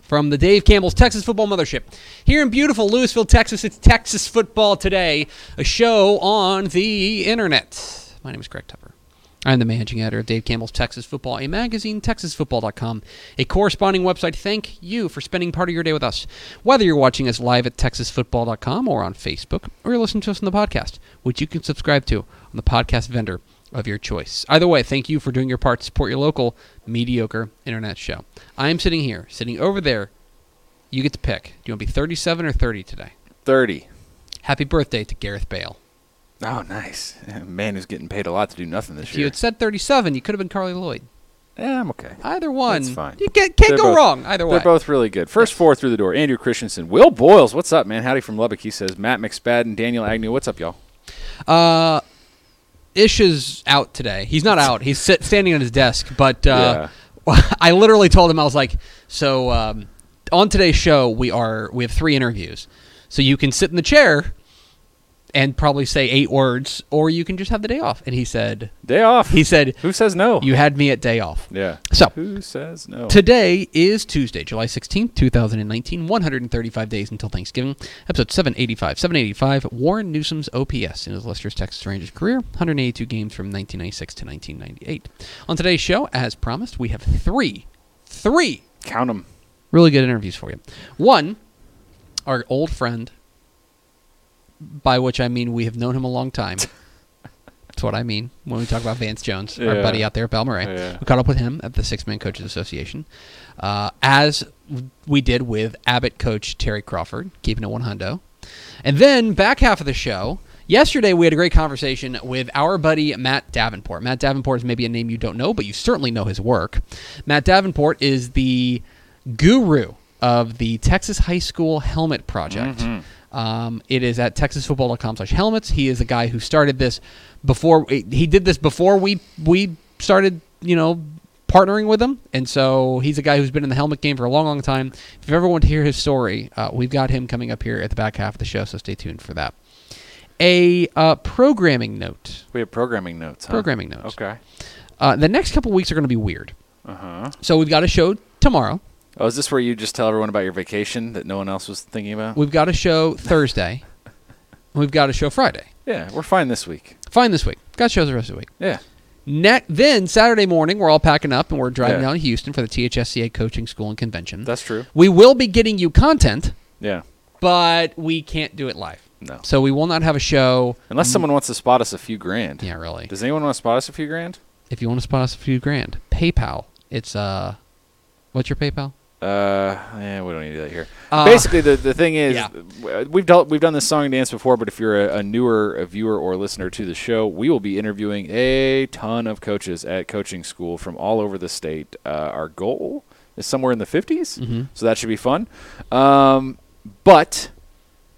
From the Dave Campbell's Texas Football Mothership. Here in beautiful Louisville, Texas, it's Texas Football Today, a show on the internet. My name is Greg Tupper. I'm the managing editor of Dave Campbell's Texas Football, a magazine, texasfootball.com, a corresponding website. Thank you for spending part of your day with us. Whether you're watching us live at texasfootball.com or on Facebook, or you're listening to us on the podcast, which you can subscribe to on the podcast vendor of your choice. Either way, thank you for doing your part to support your local mediocre internet show. I'm sitting here, sitting over there. You get to pick. Do you want to be 37 or 30 today? 30. Happy birthday to Gareth Bale. Oh, nice. Man who's getting paid a lot to do nothing this year. If you had said 37, you could have been Carly Lloyd. Yeah, I'm okay. Either one. That's fine. You can't go wrong either way. They're both really good. First four through the door. Andrew Christensen. Will Boyles. What's up, man? Howdy from Lubbock. He says, Matt McSpadden, Daniel Agnew. What's up, y'all? Ish is out today. He's not out. He's standing on his desk. But I literally told him, I was like, so on today's show, we have three interviews. So you can sit in the chair and probably say 8 words, or you can just have the day off. And he said... Day off? He said... Who says no? You had me at day off. Yeah. So... Who says no? Today is Tuesday, July 16th, 2019, 135 days until Thanksgiving. Episode 785. 785, Warren Newsom's OPS in his illustrious Texas Rangers career. 182 games from 1996 to 1998. On today's show, as promised, we have three... Count them. Really good interviews for you. One, our old friend... By which I mean we have known him a long time. That's what I mean when we talk about Vance Jones, our buddy out there at Balmorhea. Yeah. We caught up with him at the Six-Man Coaches Association, as we did with Abbott coach Terry Crawford, keeping it 100. And then back half of the show, yesterday we had a great conversation with our buddy Matt Davenport. Matt Davenport is maybe a name you don't know, but you certainly know his work. Matt Davenport is the guru of the Texas High School Helmet Project. Mm-hmm. It is at texasfootball.com/helmets. He is the guy who started this before. He did this before we started, partnering with him. And so he's a guy who's been in the helmet game for a long, long time. If you ever want to hear his story, we've got him coming up here at the back half of the show. So stay tuned for that. A programming note. We have programming notes, huh? Programming notes. Okay. The next couple weeks are going to be weird. Uh-huh. So we've got a show tomorrow. Oh, is this where you just tell everyone about your vacation that no one else was thinking about? We've got a show Thursday. We've got a show Friday. Yeah, we're fine this week. Got shows the rest of the week. Yeah. Then Saturday morning, we're all packing up and we're driving down to Houston for the THSCA Coaching School and Convention. That's true. We will be getting you content. Yeah. But we can't do it live. No. So we will not have a show. Unless someone wants to spot us a few grand. Yeah, really. Does anyone want to spot us a few grand? If you want to spot us a few grand, PayPal. It's, what's your PayPal? We don't need to do that here. Basically, the thing is, we've done this song and dance before, but if you're a newer viewer or listener to the show, we will be interviewing a ton of coaches at coaching school from all over the state. Our goal is somewhere in the 50s, so that should be fun. But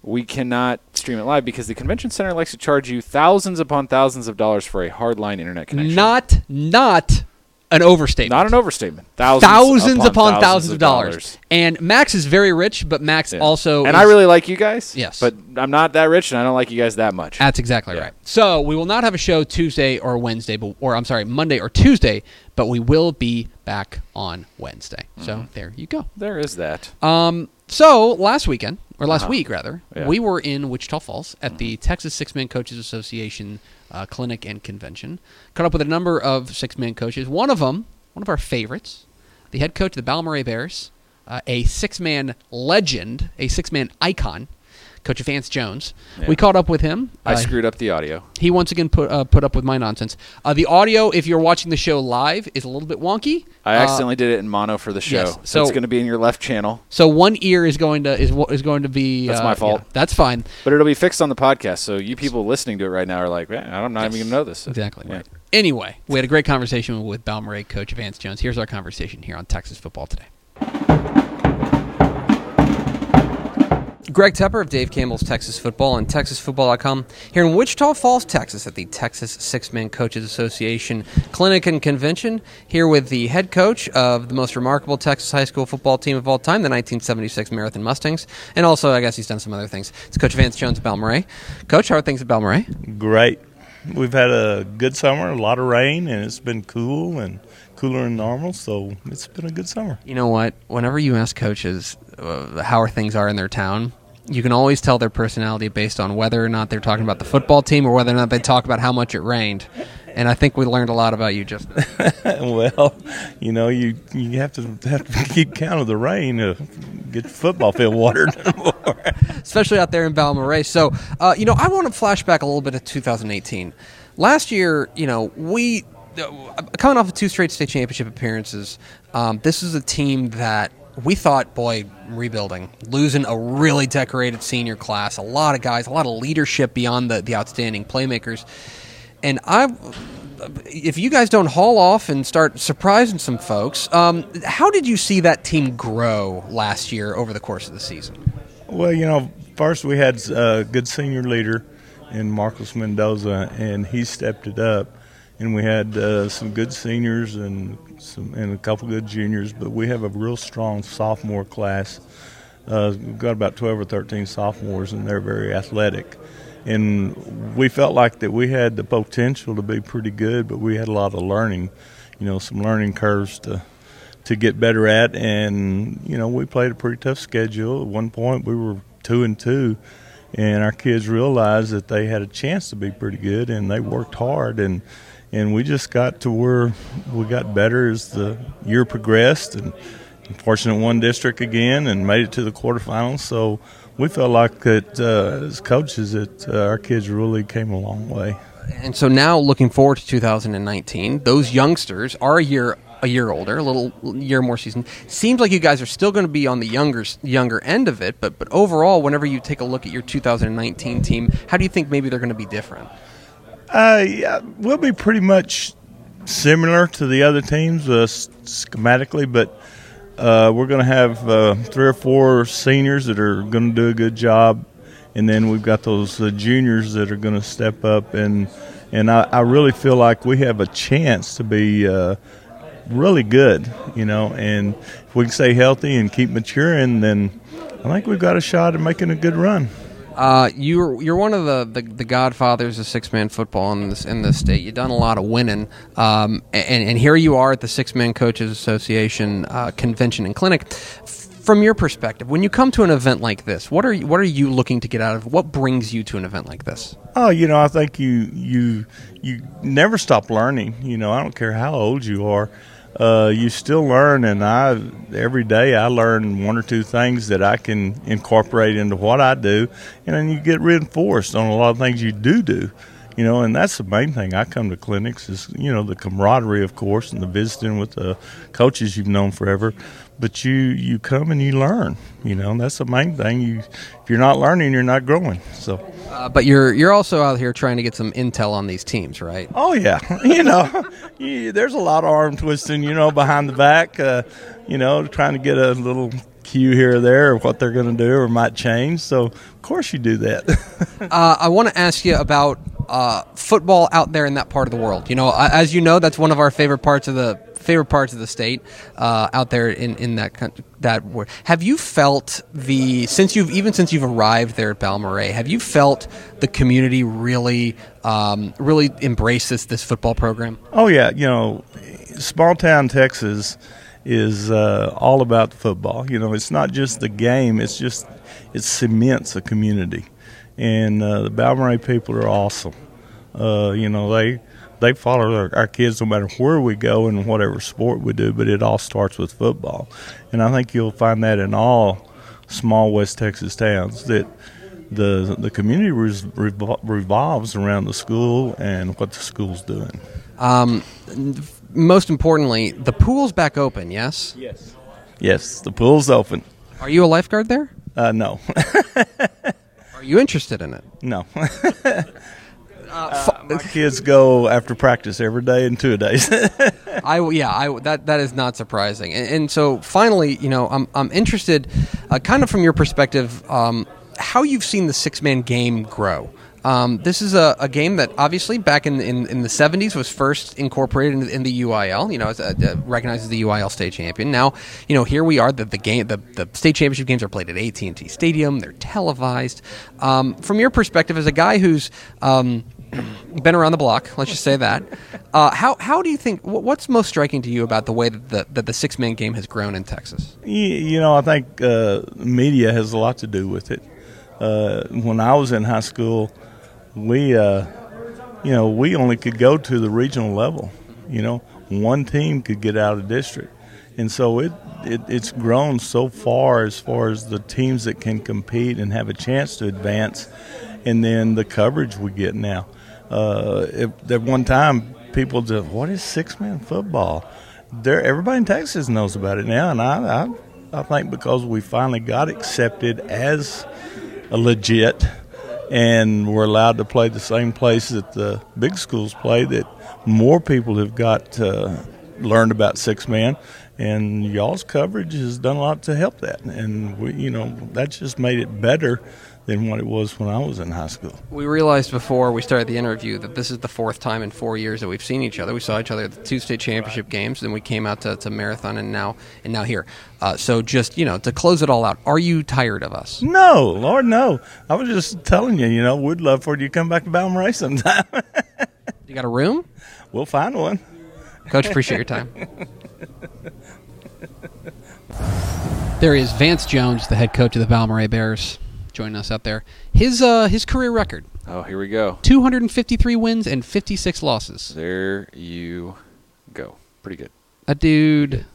we cannot stream it live because the convention center likes to charge you thousands upon thousands of dollars for a hardline internet connection. Not an overstatement. Not an overstatement. Thousands upon thousands of dollars. And Max is very rich, but Max also... And I really like you guys. Yes. But I'm not that rich, and I don't like you guys that much. That's exactly right. So we will not have a show Tuesday or Wednesday, Monday or Tuesday, but we will be back on Wednesday. Mm-hmm. So there you go. There is that. So last week, we were in Wichita Falls at the Texas Six-Man Coaches Association clinic and convention. Caught up with a number of six-man coaches. One of them, one of our favorites, the head coach of the Balmorhea Bears, a six-man legend, a six-man icon, Coach Vance Jones. Yeah. We caught up with him. I screwed up the audio. He once again put up with my nonsense. The audio, if you're watching the show live, is a little bit wonky. I accidentally did it in mono for the show, so it's going to be in your left channel. So one ear is going to be. That's my fault. Yeah, that's fine. But it'll be fixed on the podcast. So you people listening to it right now are like, I'm not even going to know this. Exactly. Yeah. Right. Anyway, we had a great conversation with Balmorhea coach Vance Jones. Here's our conversation here on Texas Football Today. Greg Tepper of Dave Campbell's Texas Football and TexasFootball.com here in Wichita Falls, Texas at the Texas Six-Man Coaches Association Clinic and Convention, here with the head coach of the most remarkable Texas high school football team of all time, the 1976 Marathon Mustangs, and also I guess he's done some other things. It's Coach Vance Jones of Balmorhea. Coach, how are things at Balmorhea? Great. We've had a good summer, a lot of rain, and it's been cool and cooler than normal, so it's been a good summer. You know what? Whenever you ask coaches how things are in their town, you can always tell their personality based on whether or not they're talking about the football team or whether or not they talk about how much it rained. And I think we learned a lot about you just then. Well, you know, you have to keep count of the rain to get the football field watered more. Especially out there in Balmorhea. So, you know, I want to flash back a little bit to 2018. Last year, you know, we coming off of two straight state championship appearances, this is a team that we thought, boy, rebuilding, losing a really decorated senior class, a lot of guys, a lot of leadership beyond the outstanding playmakers. And if you guys don't haul off and start surprising some folks, how did you see that team grow last year over the course of the season? Well, you know, first we had a good senior leader in Marcos Mendoza, and he stepped it up. And we had some good seniors and a couple good juniors, but we have a real strong sophomore class. We've got about 12 or 13 sophomores, and they're very athletic. And we felt like that we had the potential to be pretty good, but we had a lot of learning, you know, some learning curves to get better at. And, you know, we played a pretty tough schedule. At one point we were 2-2, and our kids realized that they had a chance to be pretty good, and they worked hard. And we just got to where we got better as the year progressed, and unfortunately won district again and made it to the quarterfinals. So we felt like that as coaches that our kids really came a long way. And so now looking forward to 2019, those youngsters are a year older, a little year more seasoned. Seems like you guys are still going to be on the younger end of it, but overall, whenever you take a look at your 2019 team, how do you think maybe they're going to be different? Yeah, we'll be pretty much similar to the other teams schematically, but we're going to have 3 or 4 seniors that are going to do a good job, and then we've got those juniors that are going to step up. And I really feel like we have a chance to be really good, you know. And if we can stay healthy and keep maturing, then I think we've got a shot at making a good run. You're one of the godfathers of six-man football in this state. You've done a lot of winning, and here you are at the Six-Man Coaches Association convention and clinic. From your perspective, when you come to an event like this, what are you looking to get out of? What brings you to an event like this? Oh, you know, I think you never stop learning. You know, I don't care how old you are. You still learn, and every day I learn 1 or 2 things that I can incorporate into what I do, and then you get reinforced on a lot of things you do, you know, and that's the main thing. I come to clinics is, you know, the camaraderie, of course, and the visiting with the coaches you've known forever, but you come and you learn, you know, and that's the main thing. If you're not learning, you're not growing, so. But you're also out here trying to get some intel on these teams, right? Oh, yeah. You know, there's a lot of arm twisting, you know, behind the back, you know, trying to get a little cue here or there of what they're going to do or might change. So, of course you do that. I want to ask you about football out there in that part of the world. You know, as you know, that's one of our favorite parts of the state out there in that country. Have you felt since you've arrived there at Balmorhea, have you felt the community really embrace this football program? Oh yeah, you know, small town Texas is all about football. You know, it's not just the game; it cements a community, and the Balmorhea people are awesome. You know, they follow our kids no matter where we go and whatever sport we do, but it all starts with football. And I think you'll find that in all small West Texas towns, that the community revolves around the school and what the school's doing. Most importantly, the pool's back open, yes? Yes, the pool's open. Are you a lifeguard there? No. Are you interested in it? No. My kids go after practice every day and 2 days. That is not surprising. And so finally, you know, I'm interested, kind of from your perspective, how you've seen the six-man game grow. This is a game that obviously back in the 70s was first incorporated in the UIL, you know, recognized as the UIL state champion. Now, you know, here we are, the state championship games are played at AT&T Stadium. They're televised. From your perspective, as a guy who's been around the block, let's just say that, how do you think, what's most striking to you about the way that the six-man game has grown in Texas? You know, I think media has a lot to do with it. When I was in high school, we only could go to the regional level. You know, one team could get out of district, and so it's grown so far as the teams that can compete and have a chance to advance, and then the coverage we get now. At one time, people just, what is six-man football? Everybody in Texas knows about it now, and I think because we finally got accepted as a legit. And we're allowed to play the same place that the big schools play, that more people have got learned about six-man. And y'all's coverage has done a lot to help that. And, that's just made it better than what it was when I was in high school. We realized before we started the interview that this is the fourth time in 4 years that we've seen each other. We saw each other at the two state championship games, then we came out to Marathon, and now here. So just, to close it all out, are you tired of us? No, Lord, no. I was just telling you, we'd love for you to come back to Balmorhea sometime. You got a room? We'll find one. Coach, appreciate your time. There is Vance Jones, the head coach of the Balmorhea Bears, joining us out there. His career record. Oh, here we go. 253 wins and 56 losses. There you go. Pretty good. That dude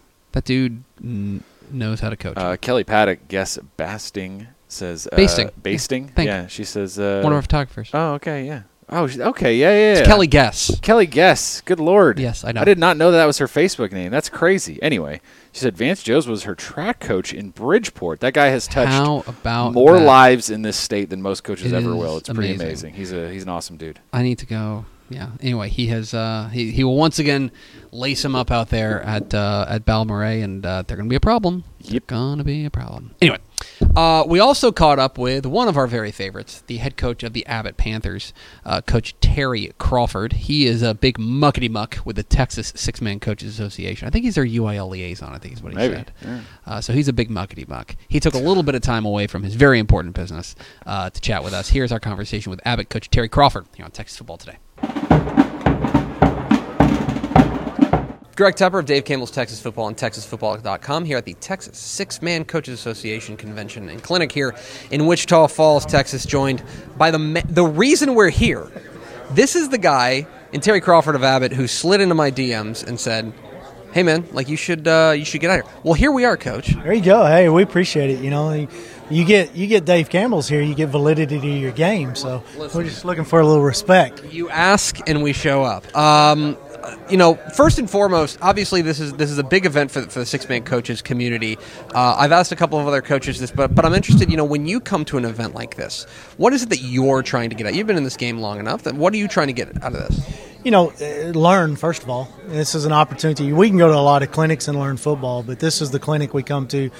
knows how to coach. Kelly Paddock, guess Basting, says... Basting? Yeah, she says... one of our photographers. Oh, okay, yeah. Oh, okay, yeah. It's Kelly Guess. Kelly Guess. Good Lord. Yes, I know. I did not know that was her Facebook name. That's crazy. Anyway, she said Vance Jones was her track coach in Bridgeport. That guy has touched more lives in this state than most coaches ever will. It's pretty amazing. He's an awesome dude. I need to go. Yeah. Anyway, he has he will once again lace him up out there at Balmorhea, and they're going to be a problem. Yep. They're going to be a problem. Anyway. We also caught up with one of our very favorites, the head coach of the Abbott Panthers, Coach Terry Crawford. He is a big muckety-muck with the Texas Six-Man Coaches Association. I think he's their UIL liaison, I think is what he said. Yeah. So he's a big muckety-muck. He took a little bit of time away from his very important business to chat with us. Here's our conversation with Abbott coach Terry Crawford here on Texas Football Today. Greg Tepper of Dave Campbell's Texas Football and TexasFootball.com here at the Texas Six-Man Coaches Association Convention and Clinic here in Wichita Falls, Texas, joined by the reason we're here. This is the guy in Terry Crawford of Abbott who slid into my DMs and said, hey, man, like you should get out here. Well, here we are, Coach. There you go. Hey, we appreciate it. You know, you get Dave Campbell's here. You get validity to your game. So we're just looking for a little respect. You ask and we show up. First and foremost, obviously this is a big event for the six-man coaches community. I've asked a couple of other coaches this, but I'm interested, when you come to an event like this, what is it that you're trying to get out? You've been in this game long enough. What are you trying to get out of this? Learn, first of all. This is an opportunity. We can go to a lot of clinics and learn football, but this is the clinic we come to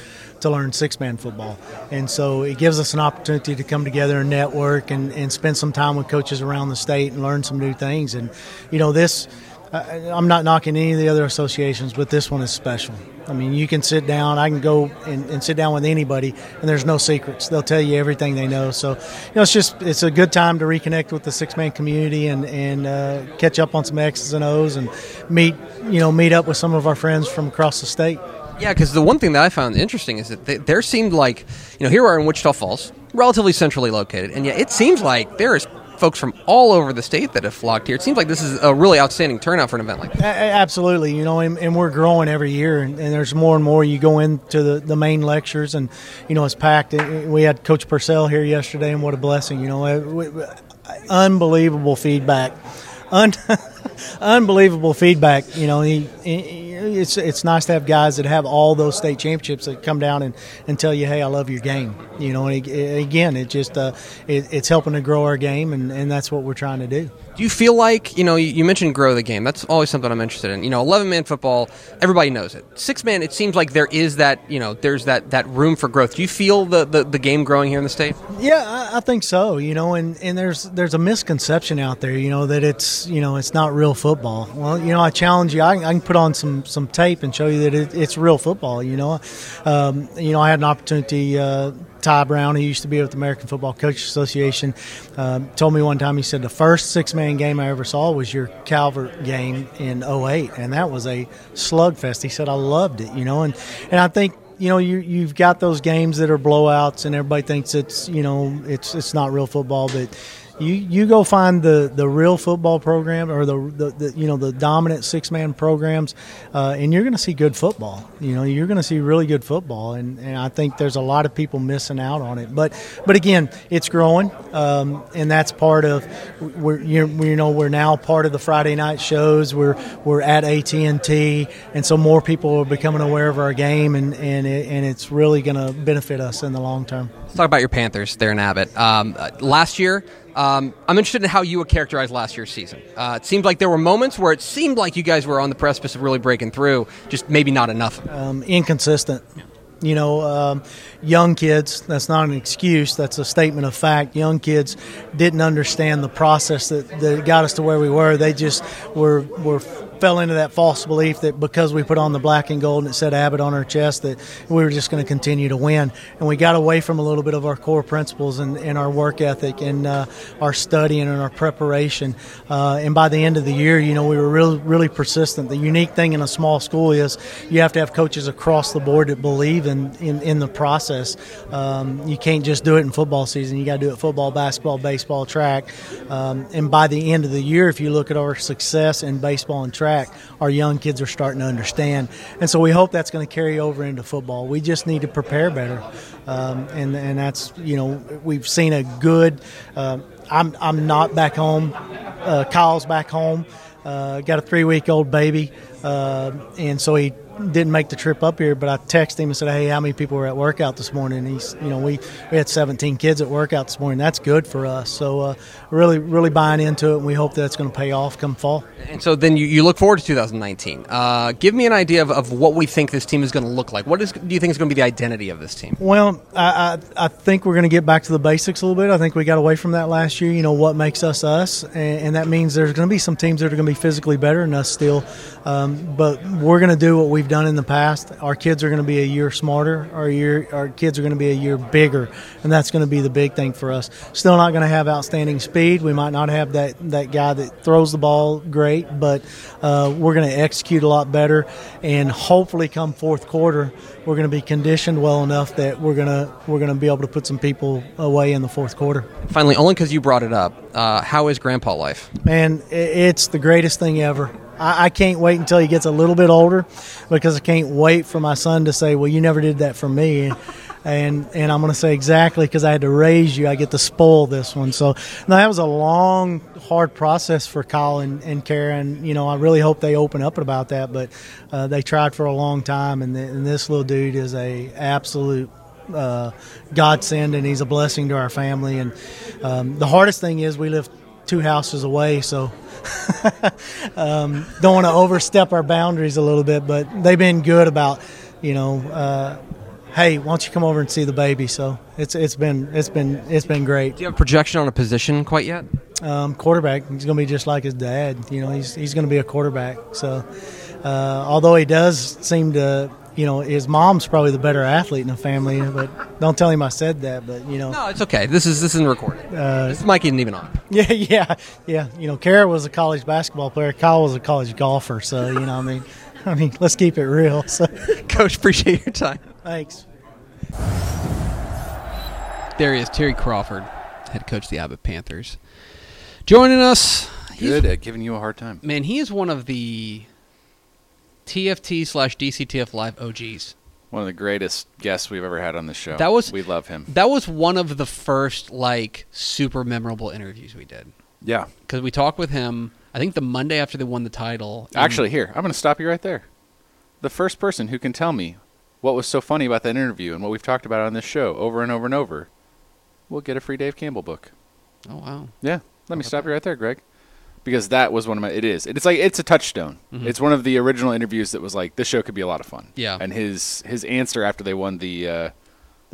learn six-man football. And so it gives us an opportunity to come together and network and spend some time with coaches around the state and learn some new things. And, this... I'm not knocking any of the other associations, but this one is special. I mean, you can sit down. I can go and sit down with anybody, and there's no secrets. They'll tell you everything they know. So, it's a good time to reconnect with the six-man community and catch up on some X's and O's and meet up with some of our friends from across the state. Yeah, because the one thing that I found interesting is that there seemed like, here we are in Wichita Falls, relatively centrally located, and yet it seems like there is folks from all over the state that have flocked here. It seems like this is a really outstanding turnout for an event like this. Absolutely, and we're growing every year, and there's more and more. You go into the main lectures, and it's packed. We had Coach Purcell here yesterday, and what a blessing! Unbelievable feedback. Unbelievable feedback. it's nice to have guys that have all those state championships that come down and tell you, hey, I love your game. You know, and again, it just it's helping to grow our game, and that's what we're trying to do. Do you feel like, you know, you mentioned grow the game. That's always something I'm interested in. You know, 11-man football, everybody knows it. 6-man, it seems like there is that, you know, there's that room for growth. Do you feel the game growing here in the state? Yeah, I think so, you know, and there's a misconception out there, you know, that it's, you know, it's not real football. Well, you know, I challenge you. I can put on some tape and show you that it's real football, you know. You know, I had an opportunity Ty Brown, who used to be with the American Football Coach Association, told me one time, he said, the first 6-man game I ever saw was your Calvert game in 2008, and that was a slugfest. He said, I loved it, you know, and I think, you know, you've got those games that are blowouts, and everybody thinks it's, you know, it's not real football, but you go find the real football program or the you know, the dominant 6-man programs, and you're going to see good football. You know, you're going to see really good football, and I think there's a lot of people missing out on it. But again, it's growing, and that's part of we're now part of the Friday night shows. We're at AT&T, and so more people are becoming aware of our game, and it's really going to benefit us in the long term. Let's talk about your Panthers there in Abbott. Last year. I'm interested in how you would characterize last year's season. It seemed like there were moments where it seemed like you guys were on the precipice of really breaking through, just maybe not enough. Inconsistent. Yeah. You know, young kids, that's not an excuse, that's a statement of fact. Young kids didn't understand the process that got us to where we were. They just were fell into that false belief that because we put on the black and gold and it said Abbott on our chest that we were just going to continue to win. And we got away from a little bit of our core principles and our work ethic and our studying and our preparation. And by the end of the year, you know, we were really, really persistent. The unique thing in a small school is you have to have coaches across the board that believe in the process. You can't just do it in football season. You got to do it football, basketball, baseball, track. And by the end of the year, if you look at our success in baseball and track, our young kids are starting to understand, and so we hope that's going to carry over into football. We just need to prepare better, and that's, you know, we've seen a good. I'm not back home. Kyle's back home. Got a 3-week-old baby, and so he didn't make the trip up here. But I texted him and said, "Hey, how many people were at workout this morning?" And he's, you know, we had 17 kids at workout this morning. That's good for us. So really, really buying into it, and we hope that's going to pay off come fall. And so then you look forward to 2019. Give me an idea of what we think this team is going to look like. What do you think is going to be the identity of this team? Well, I think we're going to get back to the basics a little bit. I think we got away from that last year. You know, what makes us us, and that means there's going to be some teams that are going to be physically better than us still, but we're going to do what we've done in the past. Our kids are going to be a year smarter. Our kids are going to be a year bigger, and that's going to be the big thing for us. Still not going to have outstanding speed. We might not have that guy that throws the ball great, but we're going to execute a lot better, and hopefully come fourth quarter we're going to be conditioned well enough that we're going to be able to put some people away in the fourth quarter. Finally, only because you brought it up, how is Grandpa life? Man, it's the greatest thing ever. I can't wait until he gets a little bit older, because I can't wait for my son to say, well, you never did that for me. And I'm going to say, exactly, because I had to raise you, I get to spoil this one. So no, that was a long, hard process for Kyle and Karen. You know, I really hope they open up about that, but they tried for a long time, and this little dude is a absolute godsend, and he's a blessing to our family. And the hardest thing is we live 2 houses away, so don't want to overstep our boundaries a little bit, but they've been good about, you know, hey, why don't you come over and see the baby? So it's been great. Do you have a projection on a position quite yet? Quarterback. He's going to be just like his dad. You know, he's going to be a quarterback. So although he does seem to, you know, his mom's probably the better athlete in the family, but don't tell him I said that. But you know, no, it's okay. This isn't recorded. This mic isn't even on. Yeah. You know, Kara was a college basketball player. Kyle was a college golfer. So you know, I mean, let's keep it real. So, Coach, appreciate your time. Thanks. There he is, Terry Crawford, head coach of the Abbott Panthers, joining us. Good at giving you a hard time, man. He is one of the TFT/DCTF Live OGs. One of the greatest guests we've ever had on the show. We love him. That was one of the first, like, super memorable interviews we did. Yeah. Because we talked with him, I think the Monday after they won the title. Actually, here. I'm going to stop you right there. the first person who can tell me what was so funny about that interview and what we've talked about on this show over and over and over will get a free Dave Campbell book. Oh, wow. Yeah. Let me stop you right there, Greg. Because that was one of my – it is. It's like – it's a touchstone. Mm-hmm. It's one of the original interviews that was like, this show could be a lot of fun. Yeah. And his answer after they won the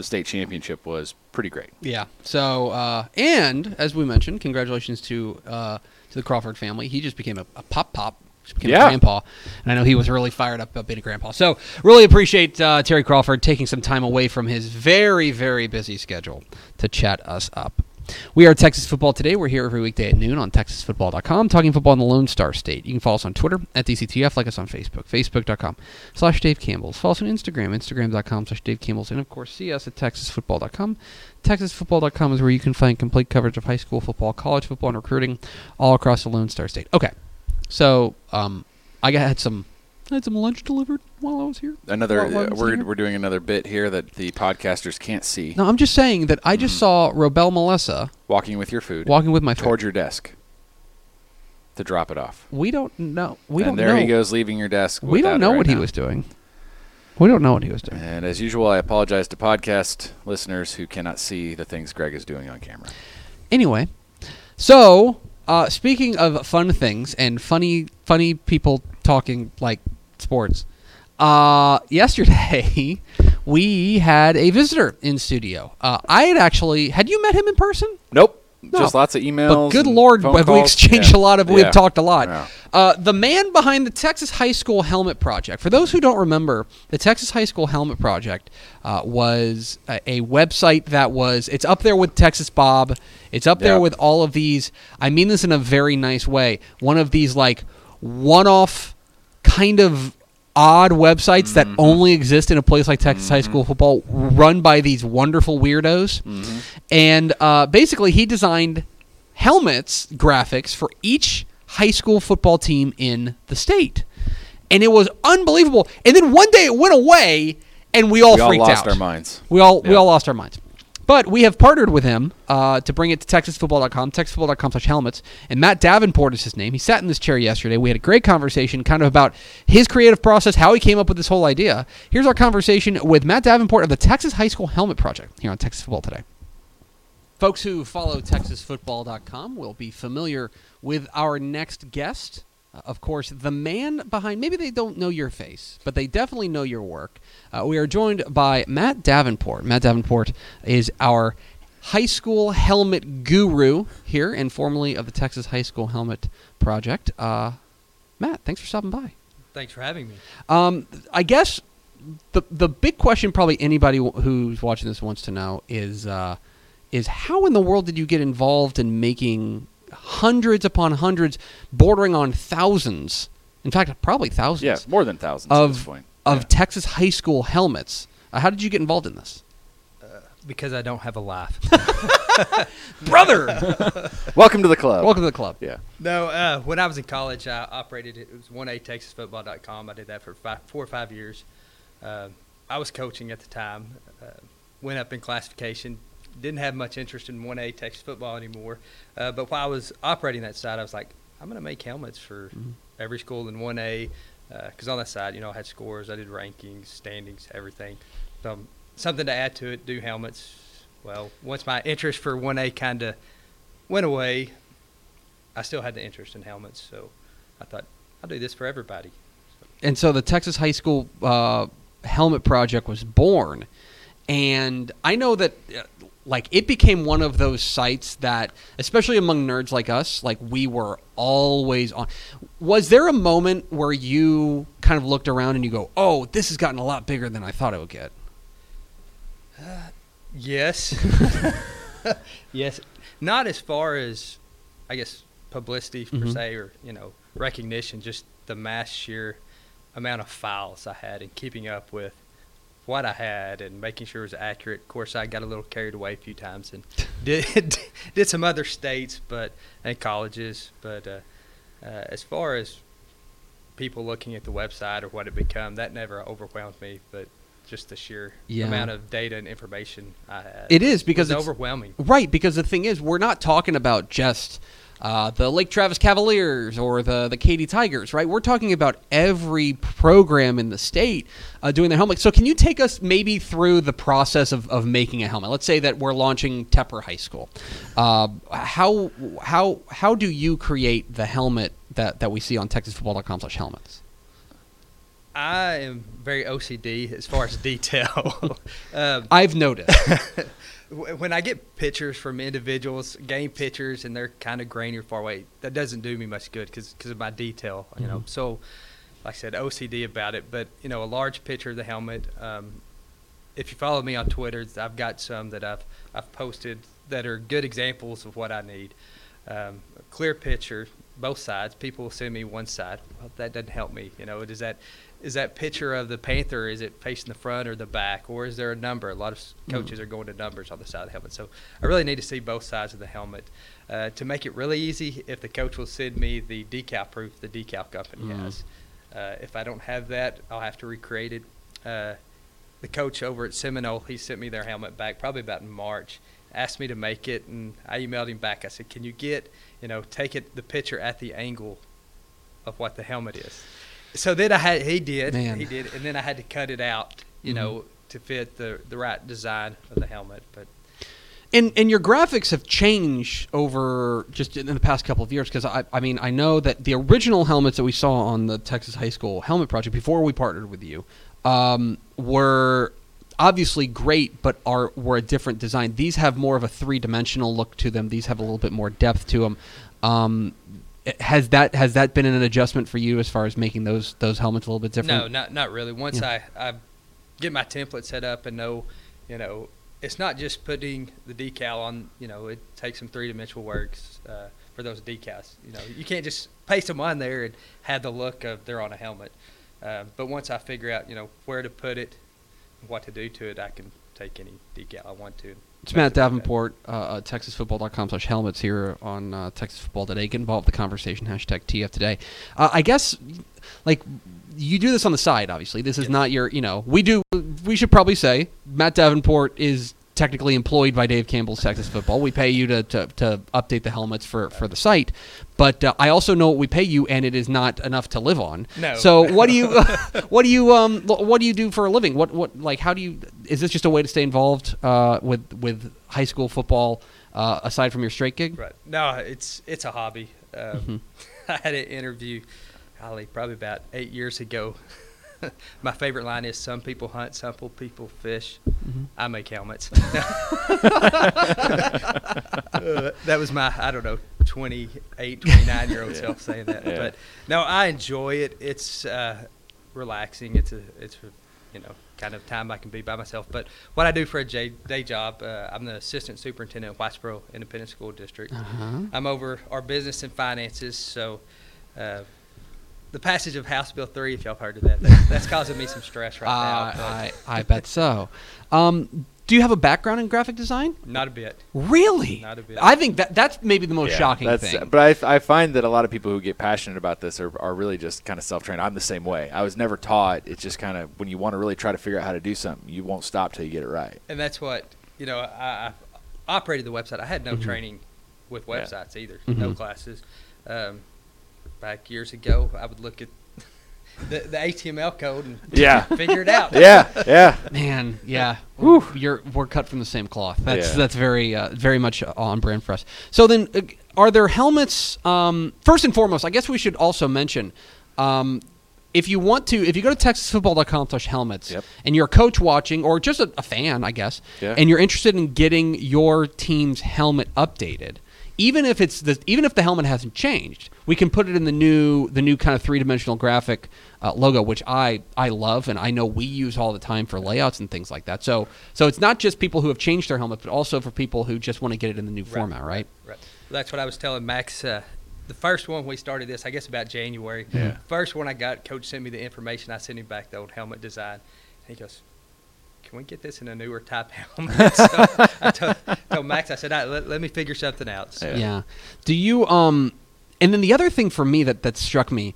state championship was pretty great. Yeah. So and as we mentioned, congratulations to the Crawford family. He just became a pop. Just became a grandpa. And I know he was really fired up about being a grandpa. So really appreciate Terry Crawford taking some time away from his very, very busy schedule to chat us up. We are Texas Football Today. We're here every weekday at noon on TexasFootball.com, talking football in the Lone Star State. You can follow us on Twitter at DCTF, like us on Facebook, Facebook.com/Dave Campbell's. Follow us on Instagram, Instagram.com/Dave Campbell's. And, of course, see us at TexasFootball.com. TexasFootball.com is where you can find complete coverage of high school football, college football, and recruiting all across the Lone Star State. Okay. So I had some lunch delivered while I was here. We're doing another bit here that the podcasters can't see. No, I'm just saying that I just saw Robel Melissa walking with your food. Walking with my food. Toward your desk to drop it off. We don't know. And there he goes, leaving your desk. We don't know what he was doing. We don't know what he was doing. And as usual, I apologize to podcast listeners who cannot see the things Greg is doing on camera. Anyway, so speaking of fun things and funny people talking like sports. Yesterday, we had a visitor in studio. I had actually... Had you met him in person? Nope. No. Just lots of emails. But good Lord, we exchanged a lot of... We've talked a lot. Yeah. The man behind the Texas High School Helmet Project. For those who don't remember, the Texas High School Helmet Project was a website that was... It's up there with Texas Bob. It's up there with all of these... I mean this in a very nice way. One of these, like, one-off kind of... odd websites that only exist in a place like Texas High School Football, run by these wonderful weirdos. And basically, he designed helmets graphics for each high school football team in the state. And it was unbelievable. And then one day it went away, and we all freaked out. We all lost our minds. We all lost our minds. But we have partnered with him to bring it to TexasFootball.com, TexasFootball.com/helmets. And Matt Davenport is his name. He sat in this chair yesterday. We had a great conversation kind of about his creative process, how he came up with this whole idea. Here's our conversation with Matt Davenport of the Texas High School Helmet Project here on Texas Football Today. Folks who follow TexasFootball.com will be familiar with our next guest. Of course, the man behind, maybe they don't know your face, but they definitely know your work. We are joined by Matt Davenport. Matt Davenport is our high school helmet guru here and formerly of the Texas High School Helmet Project. Matt, thanks for stopping by. Thanks for having me. I guess the big question probably anybody who's watching this wants to know is how in the world did you get involved in making hundreds upon hundreds, bordering on thousands, in fact, probably thousands. Yeah, more than thousands at this point. Of Texas high school helmets. How did you get involved in this? Because I don't have a life. Brother! Welcome to the club. Welcome to the club. Yeah. No, when I was in college, I operated, it was 1ATexasFootball.com. I did that for 4 or 5 years. I was coaching at the time. Went up in classification. Didn't have much interest in 1A Texas football anymore. But while I was operating that side, I was like, I'm going to make helmets for every school in 1A. Because on that side, you know, I had scores. I did rankings, standings, everything. So something to add to it, do helmets. Well, once my interest for 1A kind of went away, I still had the interest in helmets. So I thought, I'll do this for everybody. So. And so the Texas High School Helmet Project was born. And I know that... like, it became one of those sites that, especially among nerds like us, like, we were always on. Was there a moment where you kind of looked around and you go, oh, this has gotten a lot bigger than I thought it would get? Yes. Yes. Not as far as, I guess, publicity, per se, or, you know, recognition, just the mass sheer amount of files I had and keeping up with what I had and making sure it was accurate. Of course, I got a little carried away a few times and did some other states and colleges. But as far as people looking at the website or what it become, that never overwhelmed me, but just the sheer amount of data and information I had. It is because it's overwhelming. Right, because the thing is, we're not talking about just – the Lake Travis Cavaliers or the Katy Tigers, right? We're talking about every program in the state doing their helmet. So can you take us maybe through the process of making a helmet? Let's say that we're launching Tepper High School. How do you create the helmet that we see on TexasFootball.com/helmets? I am very OCD as far as detail. I've noticed. When I get pictures from individuals, game pictures, and they're kind of grainy or far away, that doesn't do me much good because of my detail, you know. So, like I said, OCD about it. But, you know, a large picture of the helmet. If you follow me on Twitter, I've got some that I've posted that are good examples of what I need. A clear picture, both sides. People will send me one side. Well, that doesn't help me, you know. Is that picture of the Panther, is it facing the front or the back, or is there a number? A lot of coaches are going to numbers on the side of the helmet. So I really need to see both sides of the helmet. To make it really easy, if the coach will send me the decal proof the decal company has. If I don't have that, I'll have to recreate it. The coach over at Seminole, he sent me their helmet back probably about in March, asked me to make it, and I emailed him back. I said, can you get, you know, take it the picture at the angle of what the helmet is? So then he did, and then I had to cut it out, you know, to fit the right design of the helmet. But and your graphics have changed over just in the past couple of years, because I mean I know that the original helmets that we saw on the Texas High School Helmet Project before we partnered with you were obviously great, but were a different design. These have more of a three-dimensional look to them. These have a little bit more depth to them. Has that been an adjustment for you as far as making those helmets a little bit different? No, not really. Once I get my template set up and know, you know, it's not just putting the decal on, you know, it takes some three-dimensional works for those decals. You know, you can't just paste them on there and have the look of they're on a helmet. But once I figure out, you know, where to put it, what to do to it, I can take any decal I want to. It's Matt Davenport, TexasFootball.com/helmets here on Texas Football Today. Get involved with the conversation, #TFToday. I guess, like, you do this on the side, obviously. This is not your, you know, we should probably say Matt Davenport is technically employed by Dave Campbell's Texas Football. We pay you to update the helmets for the site. But I also know what we pay you, and it is not enough to live on. No. So what do you do for a living? Is this just a way to stay involved with high school football aside from your straight gig? Right. No, it's a hobby. I had an interview, probably about 8 years ago. My favorite line is, some people hunt, some people fish. I make helmets. That was my, 28, 29-year-old self saying that. Yeah. But, no, I enjoy it. It's relaxing. It's you know, kind of time I can be by myself. But what I do for a day job, I'm the assistant superintendent of Whitesboro Independent School District. I'm over our business and finances, so the passage of House Bill 3, if y'all have heard of that's causing me some stress right now. I bet so. Do you have a background in graphic design? Not a bit. Really? Not a bit. I think that's maybe the most shocking thing. But I find that a lot of people who get passionate about this are really just kind of self-trained. I'm the same way. I was never taught. It's just kind of when you want to really try to figure out how to do something, you won't stop till you get it right. And that's what, you know, I operated the website. I had no training with websites either, no classes. Back years ago, I would look at the HTML code and figure it out. Man, we're cut from the same cloth. That's very very much on brand for us. So then, are there helmets? First and foremost, I guess we should also mention, if you go to TexasFootball.com/helmets and you're a coach watching or just a fan, I guess, and you're interested in getting your team's helmet updated, even if the helmet hasn't changed, we can put it in the new kind of three-dimensional graphic logo, which I love, and I know we use all the time for layouts and things like that. So it's not just people who have changed their helmet, but also for people who just want to get it in the new format, right? Right. That's what I was telling Max. The first one we started this, I guess, about January. Yeah. First one I got, Coach sent me the information. I sent him back the old helmet design. And he goes, can we get this in a newer type helmet? So I told Max, I said, let me figure something out. So. Yeah. Do you and then the other thing for me that struck me,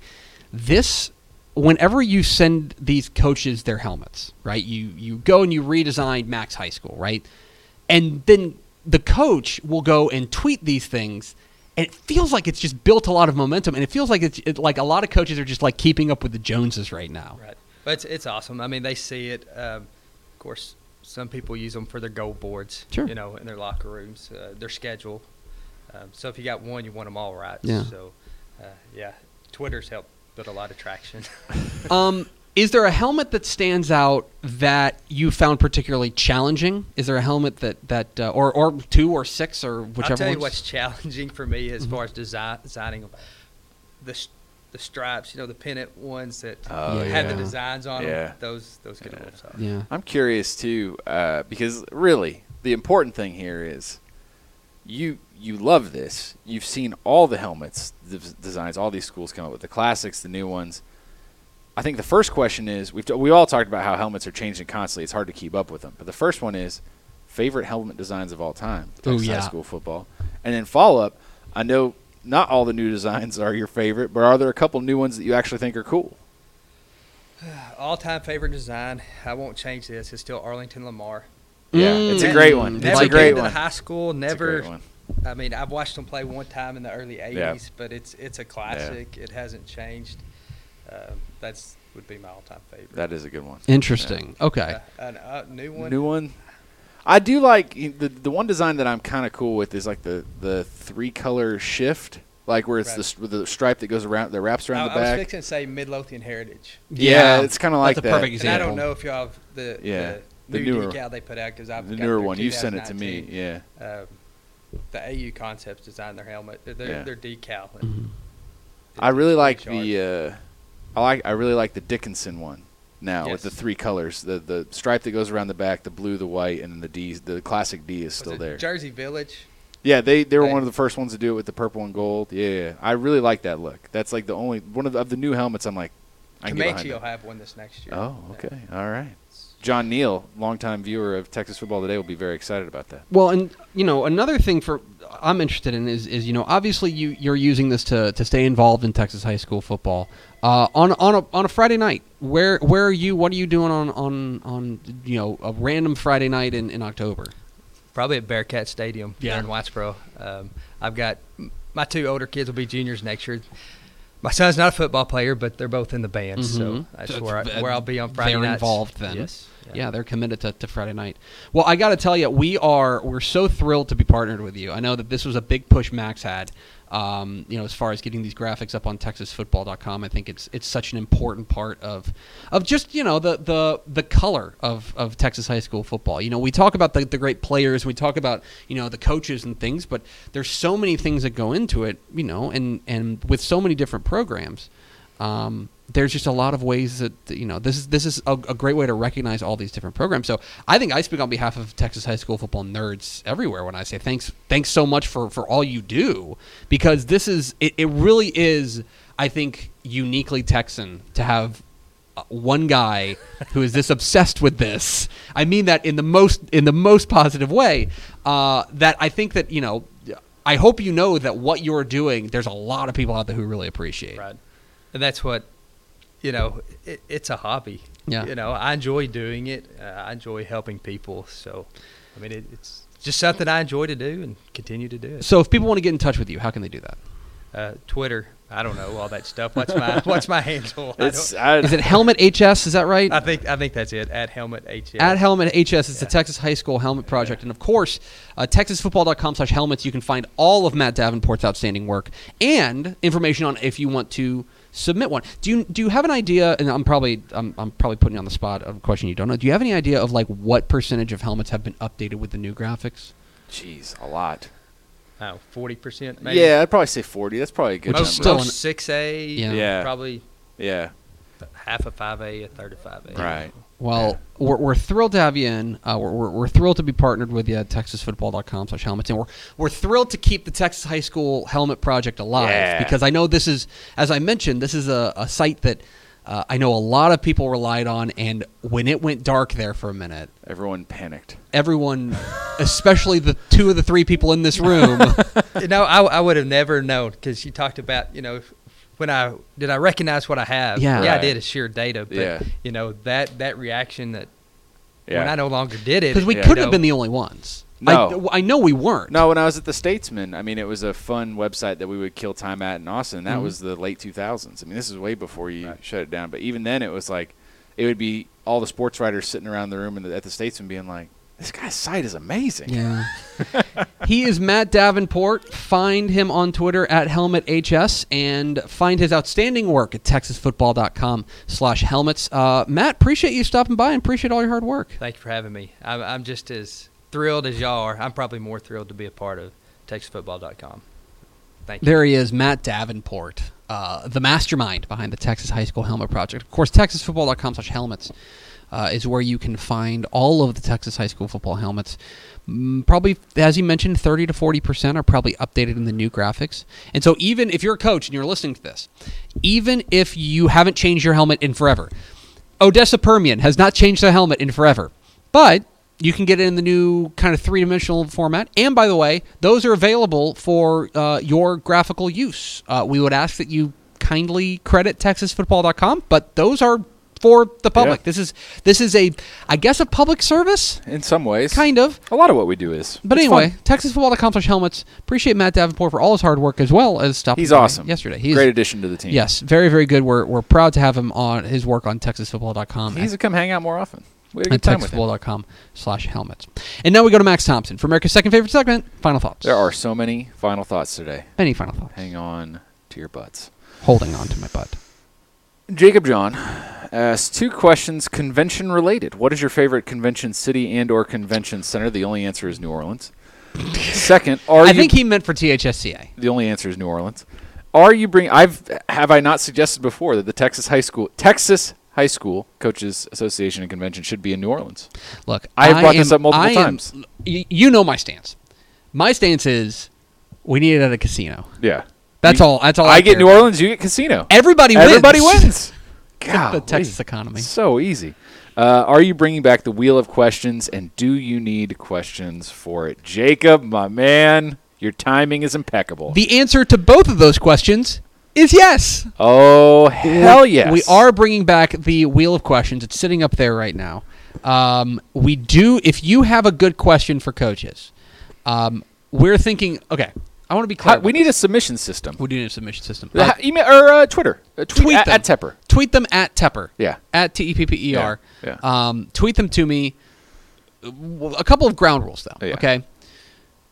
this, whenever you send these coaches their helmets, right, you go and you redesign Max High School, right? And then the coach will go and tweet these things. And it feels like it's just built a lot of momentum, and it feels like it's like a lot of coaches are just like keeping up with the Joneses right now. Right, but it's awesome. I mean, they see it. Of course, some people use them for their goal boards, sure, you know, in their locker rooms, their schedule. So if you got one, you want them all, right? Yeah. So, yeah, Twitter's helped build a lot of traction. Is there a helmet that stands out that you found particularly challenging? Is there a helmet that or 2 or 6 or whichever? I'll tell you what's challenging for me as far as designing the stripes. You know, the pennant ones that had the designs on them. Those get a little tough. Yeah, I'm curious too because really the important thing here is you love this. You've seen all the helmets, the designs. All these schools come up with the classics, the new ones. I think the first question is, we all talked about how helmets are changing constantly. It's hard to keep up with them. But the first one is favorite helmet designs of all time. Texas High School Football. And then follow-up, I know not all the new designs are your favorite, but are there a couple new ones that you actually think are cool? All-time favorite design, I won't change this, it's still Arlington Lamar. Yeah, it's a great one. Never came to the high school, never. I mean, I've watched them play one time in the early 80s, but it's a classic. Yeah. It hasn't changed. That's would be my all-time favorite. That is a good one. Interesting. Yeah. Okay. New one. I do like the one design that I'm kind of cool with is like the three-color shift, like where it's the stripe that goes around that wraps around the back. I was fixing to say Midlothian Heritage. Yeah, it's kind of like that. That's a perfect example. And I don't know if y'all have the new decal they put out because I've got the newer one. You sent it to me. Yeah. The AU Concepts designed their helmet. Their decal. Mm-hmm. I really like the. I really like the Dickinson one now with the three colors, the stripe that goes around the back, the blue, the white, and the D. The classic D is still there. Jersey Village. Yeah, they were one of the first ones to do it with the purple and gold. Yeah, I really like that look. That's like the only one of the new helmets. I'm like, I can get behind will have one this next year. Oh, okay, all right. John Neal, longtime viewer of Texas Football Today, will be very excited about that. Well, and you know, another thing I'm interested in is you know, obviously you're using this to stay involved in Texas high school football. On a Friday night, where are you? What are you doing on you know, a random Friday night in October? Probably at Bearcat Stadium here in Whitesboro. I've got my 2 older kids will be juniors next year. My son's not a football player, but they're both in the band, so that's where I'll be on Friday nights. They're involved then. Yes. Yeah, they're committed to Friday night. Well, I got to tell you, we're so thrilled to be partnered with you. I know that this was a big push Max had, you know, as far as getting these graphics up on TexasFootball.com. I think it's such an important part of just, you know, the color of Texas high school football. You know, we talk about the great players, we talk about, you know, the coaches and things, but there's so many things that go into it, you know, and with so many different programs. There's just a lot of ways that, you know, this is a great way to recognize all these different programs. So I think I speak on behalf of Texas high school football nerds everywhere when I say thanks so much for all you do, because this is it really is, I think, uniquely Texan to have one guy who is this obsessed with this. I mean that in the most positive way, that I think that, you know, I hope you know that what you're doing, there's a lot of people out there who really appreciate it. Right. And that's what, you know, it's a hobby. Yeah. You know, I enjoy doing it. I enjoy helping people. So, I mean, it's just something I enjoy to do and continue to do it. So if people want to get in touch with you, how can they do that? Twitter. I don't know all that stuff. What's my handle? Is it Helmet HS? Is that right? I think that's it. At Helmet HS. At Helmet HS. It's the Texas High School Helmet Project, and of course, TexasFootball.com/helmets. You can find all of Matt Davenport's outstanding work and information on if you want to submit one. Do you have an idea? And I'm probably putting you on the spot of a question you don't know. Do you have any idea of like what percentage of helmets have been updated with the new graphics? Jeez, a lot. 40% maybe? Yeah, I'd probably say 40. That's probably a good number. Most 6A, probably half a 5A, a third of 5A. Right. Well, we're thrilled to have you in. We're thrilled to be partnered with you at TexasFootball.com/helmets. And we're thrilled to keep the Texas High School Helmet Project alive because I know this is, as I mentioned, this is a site that I know a lot of people relied on, and when it went dark there for a minute, everyone panicked. Everyone, especially the 2 of the 3 people in this room. You know, I would have never known because you talked about, you know, when I recognize what I have. Yeah, I did. It's sheer data. But, you know, that reaction that when I no longer did it. Because we couldn't have been the only ones. No. I know we weren't. No, when I was at the Statesman, I mean, it was a fun website that we would kill time at in Austin. That was the late 2000s. I mean, this is way before you shut it down. But even then, it was like it would be all the sports writers sitting around the room at the Statesman being like, this guy's site is amazing. Yeah. He is Matt Davenport. Find him on Twitter at HelmetHS and find his outstanding work at texasfootball.com/helmets. Matt, appreciate you stopping by and appreciate all your hard work. Thank you for having me. I'm just as thrilled as y'all are. I'm probably more thrilled to be a part of texasfootball.com. Thank you. There he is, Matt Davenport, the mastermind behind the Texas High School Helmet Project. Of course, texasfootball.com/helmets. Is where you can find all of the Texas high school football helmets. Probably, as he mentioned, 30 to 40% are probably updated in the new graphics. And so even if you're a coach and you're listening to this, even if you haven't changed your helmet in forever, Odessa Permian has not changed the helmet in forever. But you can get it in the new kind of three-dimensional format. And by the way, those are available for your graphical use. We would ask that you kindly credit texasfootball.com, but those are for the public. Yeah. This is a, I guess, a public service? In some ways. Kind of. A lot of what we do is. But anyway, texasfootball.com/helmets. Appreciate Matt Davenport for all his hard work as well as stopping He's awesome. Yesterday. He's a great addition to the team. Yes, very, very good. We're proud to have him on his work on texasfootball.com. He needs to come hang out more often. We had a good time with him. texasfootball.com/helmets. And now we go to Max Thompson for America's second favorite segment, Final Thoughts. There are so many final thoughts today. Many final thoughts. Hang on to your butts. Holding on to my butt. Jacob John asks 2 questions convention related. What is your favorite convention city and or convention center? The only answer is New Orleans. Second, I think he meant for THSCA. The only answer is New Orleans. Have I not suggested before that the Texas High School Coaches Association and Convention should be in New Orleans? Look, I have brought this up multiple times. You know my stance. My stance is we need it at a casino. Yeah. That's all. I get New Orleans. You get casino. Everybody wins. God, the Texas economy. So easy. Are you bringing back the wheel of questions, and do you need questions for it, Jacob? My man, your timing is impeccable. The answer to both of those questions is yes. Oh hell yes! We are bringing back the wheel of questions. It's sitting up there right now. We do. If you have a good question for coaches, we're thinking. Okay. I want to be clear. We need a submission system. We do need a submission system. Email or Twitter. Tweet them. At Tepper. Tweet them at Tepper. Yeah. At TEPPER. Yeah. Tweet them to me. A couple of ground rules, though. Yeah. Okay.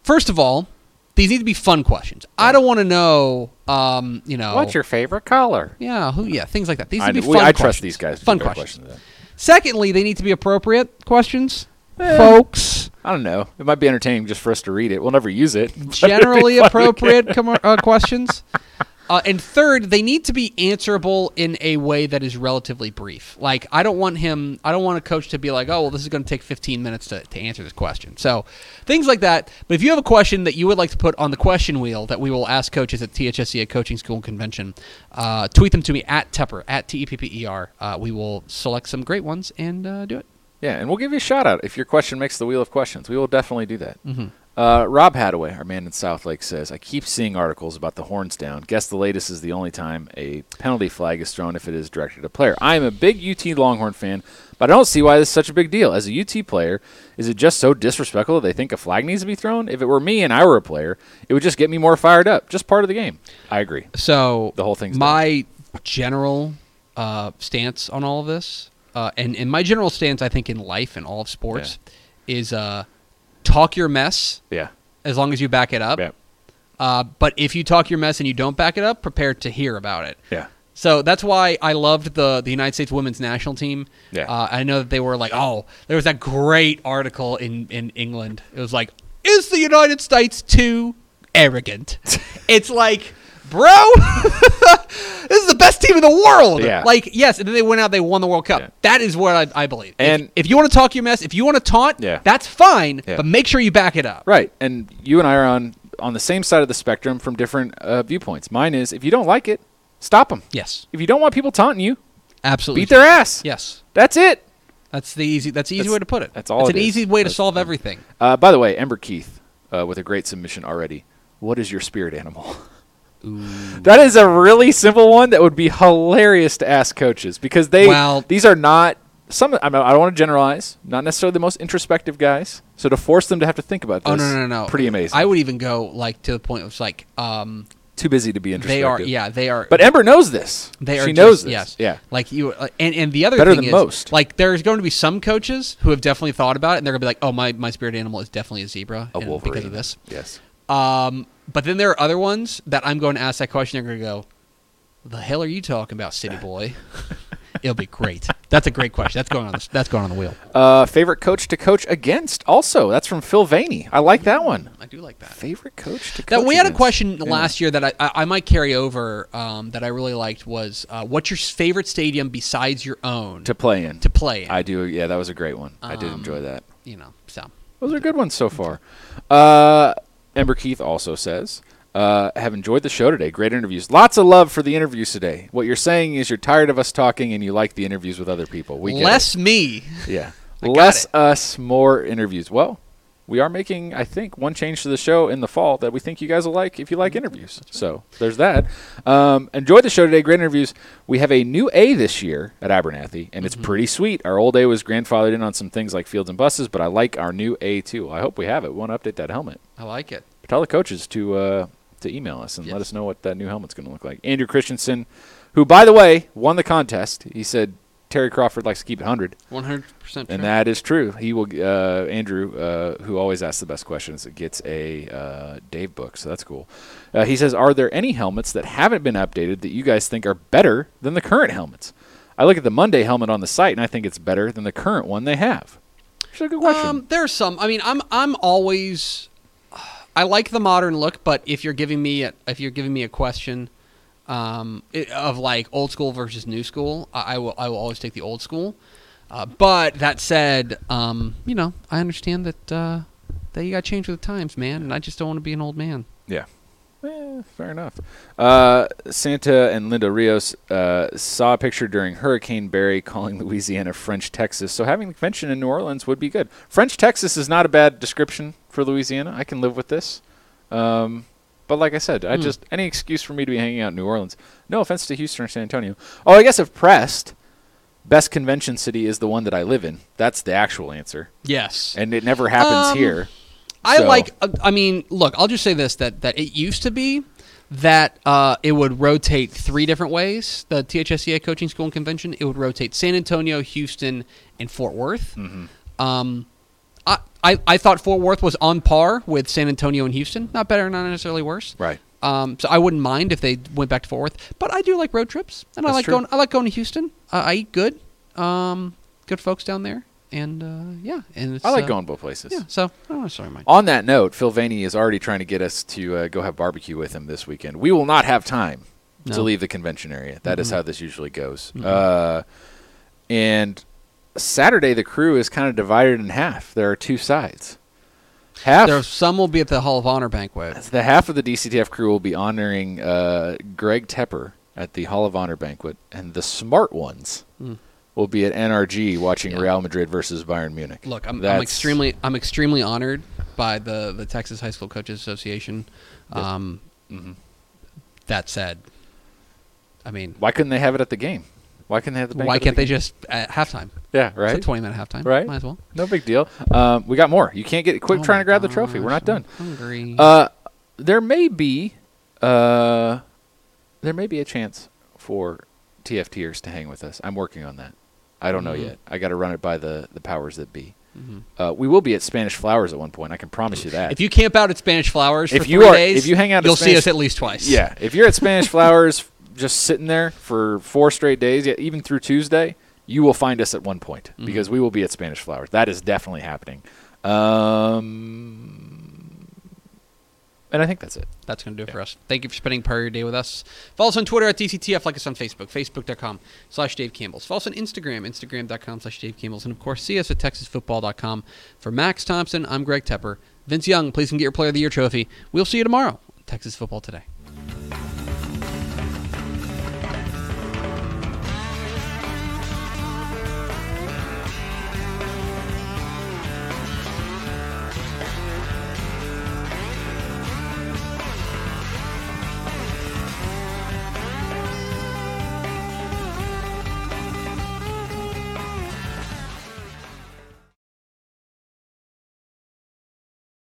First of all, these need to be fun questions. Yeah. I don't want to know, what's your favorite color? Yeah. Things like that. These need to be fun questions. I trust these guys. Fun questions. Secondly, they need to be appropriate questions. Folks, I don't know. It might be entertaining just for us to read it. We'll never use it. Generally appropriate questions. And third, they need to be answerable in a way that is relatively brief. Like, I don't want a coach to be like, oh, well, this is going to take 15 minutes to answer this question. So things like that. But if you have a question that you would like to put on the question wheel that we will ask coaches at THSCA Coaching School Convention, tweet them to me at Tepper, at TEPPER. We will select some great ones and do it. Yeah, and we'll give you a shout-out if your question makes the wheel of questions. We will definitely do that. Mm-hmm. Rob Hadaway, our man in South Lake, says, I keep seeing articles about the horns down. Guess the latest is the only time a penalty flag is thrown if it is directed at a player. I am a big UT Longhorn fan, but I don't see why this is such a big deal. As a UT player, is it just so disrespectful that they think a flag needs to be thrown? If it were me and I were a player, it would just get me more fired up. Just part of the game. I agree. So the whole thing's my general stance on all of this. And my general stance, I think, in life and all of sports is talk your mess as long as you back it up. Yeah. But if you talk your mess and you don't back it up, prepare to hear about it. Yeah. So that's why I loved the United States women's national team. Yeah. I know that they were like, there was that great article in England. It was like, is the United States too arrogant? It's like... Bro, this is the best team in the world. Yeah. Like, yes, and then they went out, they won the World Cup. Yeah. That is what I believe. And if you want to talk your mess, if you want to taunt, that's fine, but make sure you back it up. Right, and you and I are on the same side of the spectrum from different viewpoints. Mine is, if you don't like it, stop them. Yes. If you don't want people taunting you, absolutely, beat their ass. Yes. That's it. That's the easy way to put it. That's all it is. It's an easy way to solve everything. By the way, Ember Keith, with a great submission already, what is your spirit animal? Ooh. That is a really simple one that would be hilarious to ask coaches because these are not I don't want to generalize, not necessarily the most introspective guys. So to force them to have to think about this, pretty amazing. I would even go like to the point of like too busy to be introspective. They are. But Ember knows this. She knows this. Yes. Yeah. Like you, and the other thing is, most. Like there's going to be some coaches who have definitely thought about it, and they're gonna be like, oh, my spirit animal is definitely a zebra, a wolverine, because of this. Yes. But then there are other ones that I'm going to ask that question. They're going to go, the hell are you talking about, city boy? It'll be great. That's a great question. That's going on the wheel. Favorite coach to coach against also. That's from Phil Vaney. I like that one. I do like that. Favorite coach to coach against. We had a question last year that I might carry over that I really liked was, what's your favorite stadium besides your own? To play in. I do. Yeah, that was a great one. I did enjoy that. Those are good ones so far. Ember Keith also says, have enjoyed the show today. Great interviews. Lots of love for the interviews today. What you're saying is you're tired of us talking and you like the interviews with other people. We get less it. Me. Yeah. Less us, more interviews. Well, we are making, I think, one change to the show in the fall that we think you guys will like if you like interviews. Right. So there's that. Enjoyed the show today. Great interviews. We have a new A this year at Abernathy, and it's pretty sweet. Our old A was grandfathered in on some things like fields and buses, but I like our new A too. I hope we have it. We want to update that helmet. I like it. But tell the coaches to email us and let us know what that new helmet's going to look like. Andrew Christensen, who, by the way, won the contest. He said Terry Crawford likes to keep it 100. 100%. And that is true. He will. Andrew, who always asks the best questions, gets a Dave book, so that's cool. He says, are there any helmets that haven't been updated that you guys think are better than the current helmets? I look at the Monday helmet on the site, and I think it's better than the current one they have. Which is a good question. There are some. I mean, I'm always... I like the modern look, but if you're giving me a question of like old school versus new school, I will always take the old school. But that said, I understand that you got to change with the times, man, and I just don't want to be an old man. Yeah, fair enough. Santa and Linda Rios saw a picture during Hurricane Barry calling Louisiana French Texas, so having the convention in New Orleans would be good. French Texas is not a bad description for Louisiana. I can live with this. But like I said, I just any excuse for me to be hanging out in New Orleans. No offense to Houston or San Antonio. Oh, I guess if pressed, best convention city is the one that I live in. That's the actual answer. Yes. And it never happens here. I'll just say this, that it used to be that it would rotate three different ways. The THSCA Coaching School and Convention, it would rotate San Antonio, Houston, and Fort Worth. I thought Fort Worth was on par with San Antonio and Houston. Not better, not necessarily worse. Right. So I wouldn't mind if they went back to Fort Worth. But I do like road trips, and I like going to Houston. I eat good. Good folks down there, and I like going both places. Yeah. So I don't necessarily mind. On that note, Phil Vaney is already trying to get us to go have barbecue with him this weekend. We will not have time to leave the convention area. That is how this usually goes. And Saturday, the crew is kind of divided in half. There are two sides. Some will be at the Hall of Honor banquet. The half of the DCTF crew will be honoring Greg Tepper at the Hall of Honor banquet, and the smart ones will be at NRG watching Real Madrid versus Bayern Munich. Look, I'm extremely honored by the Texas High School Coaches Association. That said, why couldn't they have it at the game? Why can't they have the bank? Why can't they just at halftime? Yeah, right. It's a 20-minute halftime. Right. Might as well. No big deal. We got more. You can't get quick trying to grab the trophy. We're not done. Hungry. There may be a chance for TFTers to hang with us. I'm working on that. I don't know yet. I got to run it by the powers that be. We will be at Spanish Flowers at one point. I can promise you that. If you camp out at Spanish Flowers for three days, you'll see us at least twice. Yeah. If you're at Spanish Flowers. Just sitting there for 4 straight days, even through Tuesday, you will find us at one point because we will be at Spanish Flowers. That is definitely happening. And I think that's it. That's going to do it for us. Thank you for spending part of your day with us. Follow us on Twitter at DCTF. Like us on Facebook, facebook.com/Dave Campbell's. Follow us on Instagram, instagram.com/Dave Campbell's. And, of course, see us at texasfootball.com. For Max Thompson, I'm Greg Tepper. Vince Young, please come get your Player of the Year trophy. We'll see you tomorrow on Texas Football Today.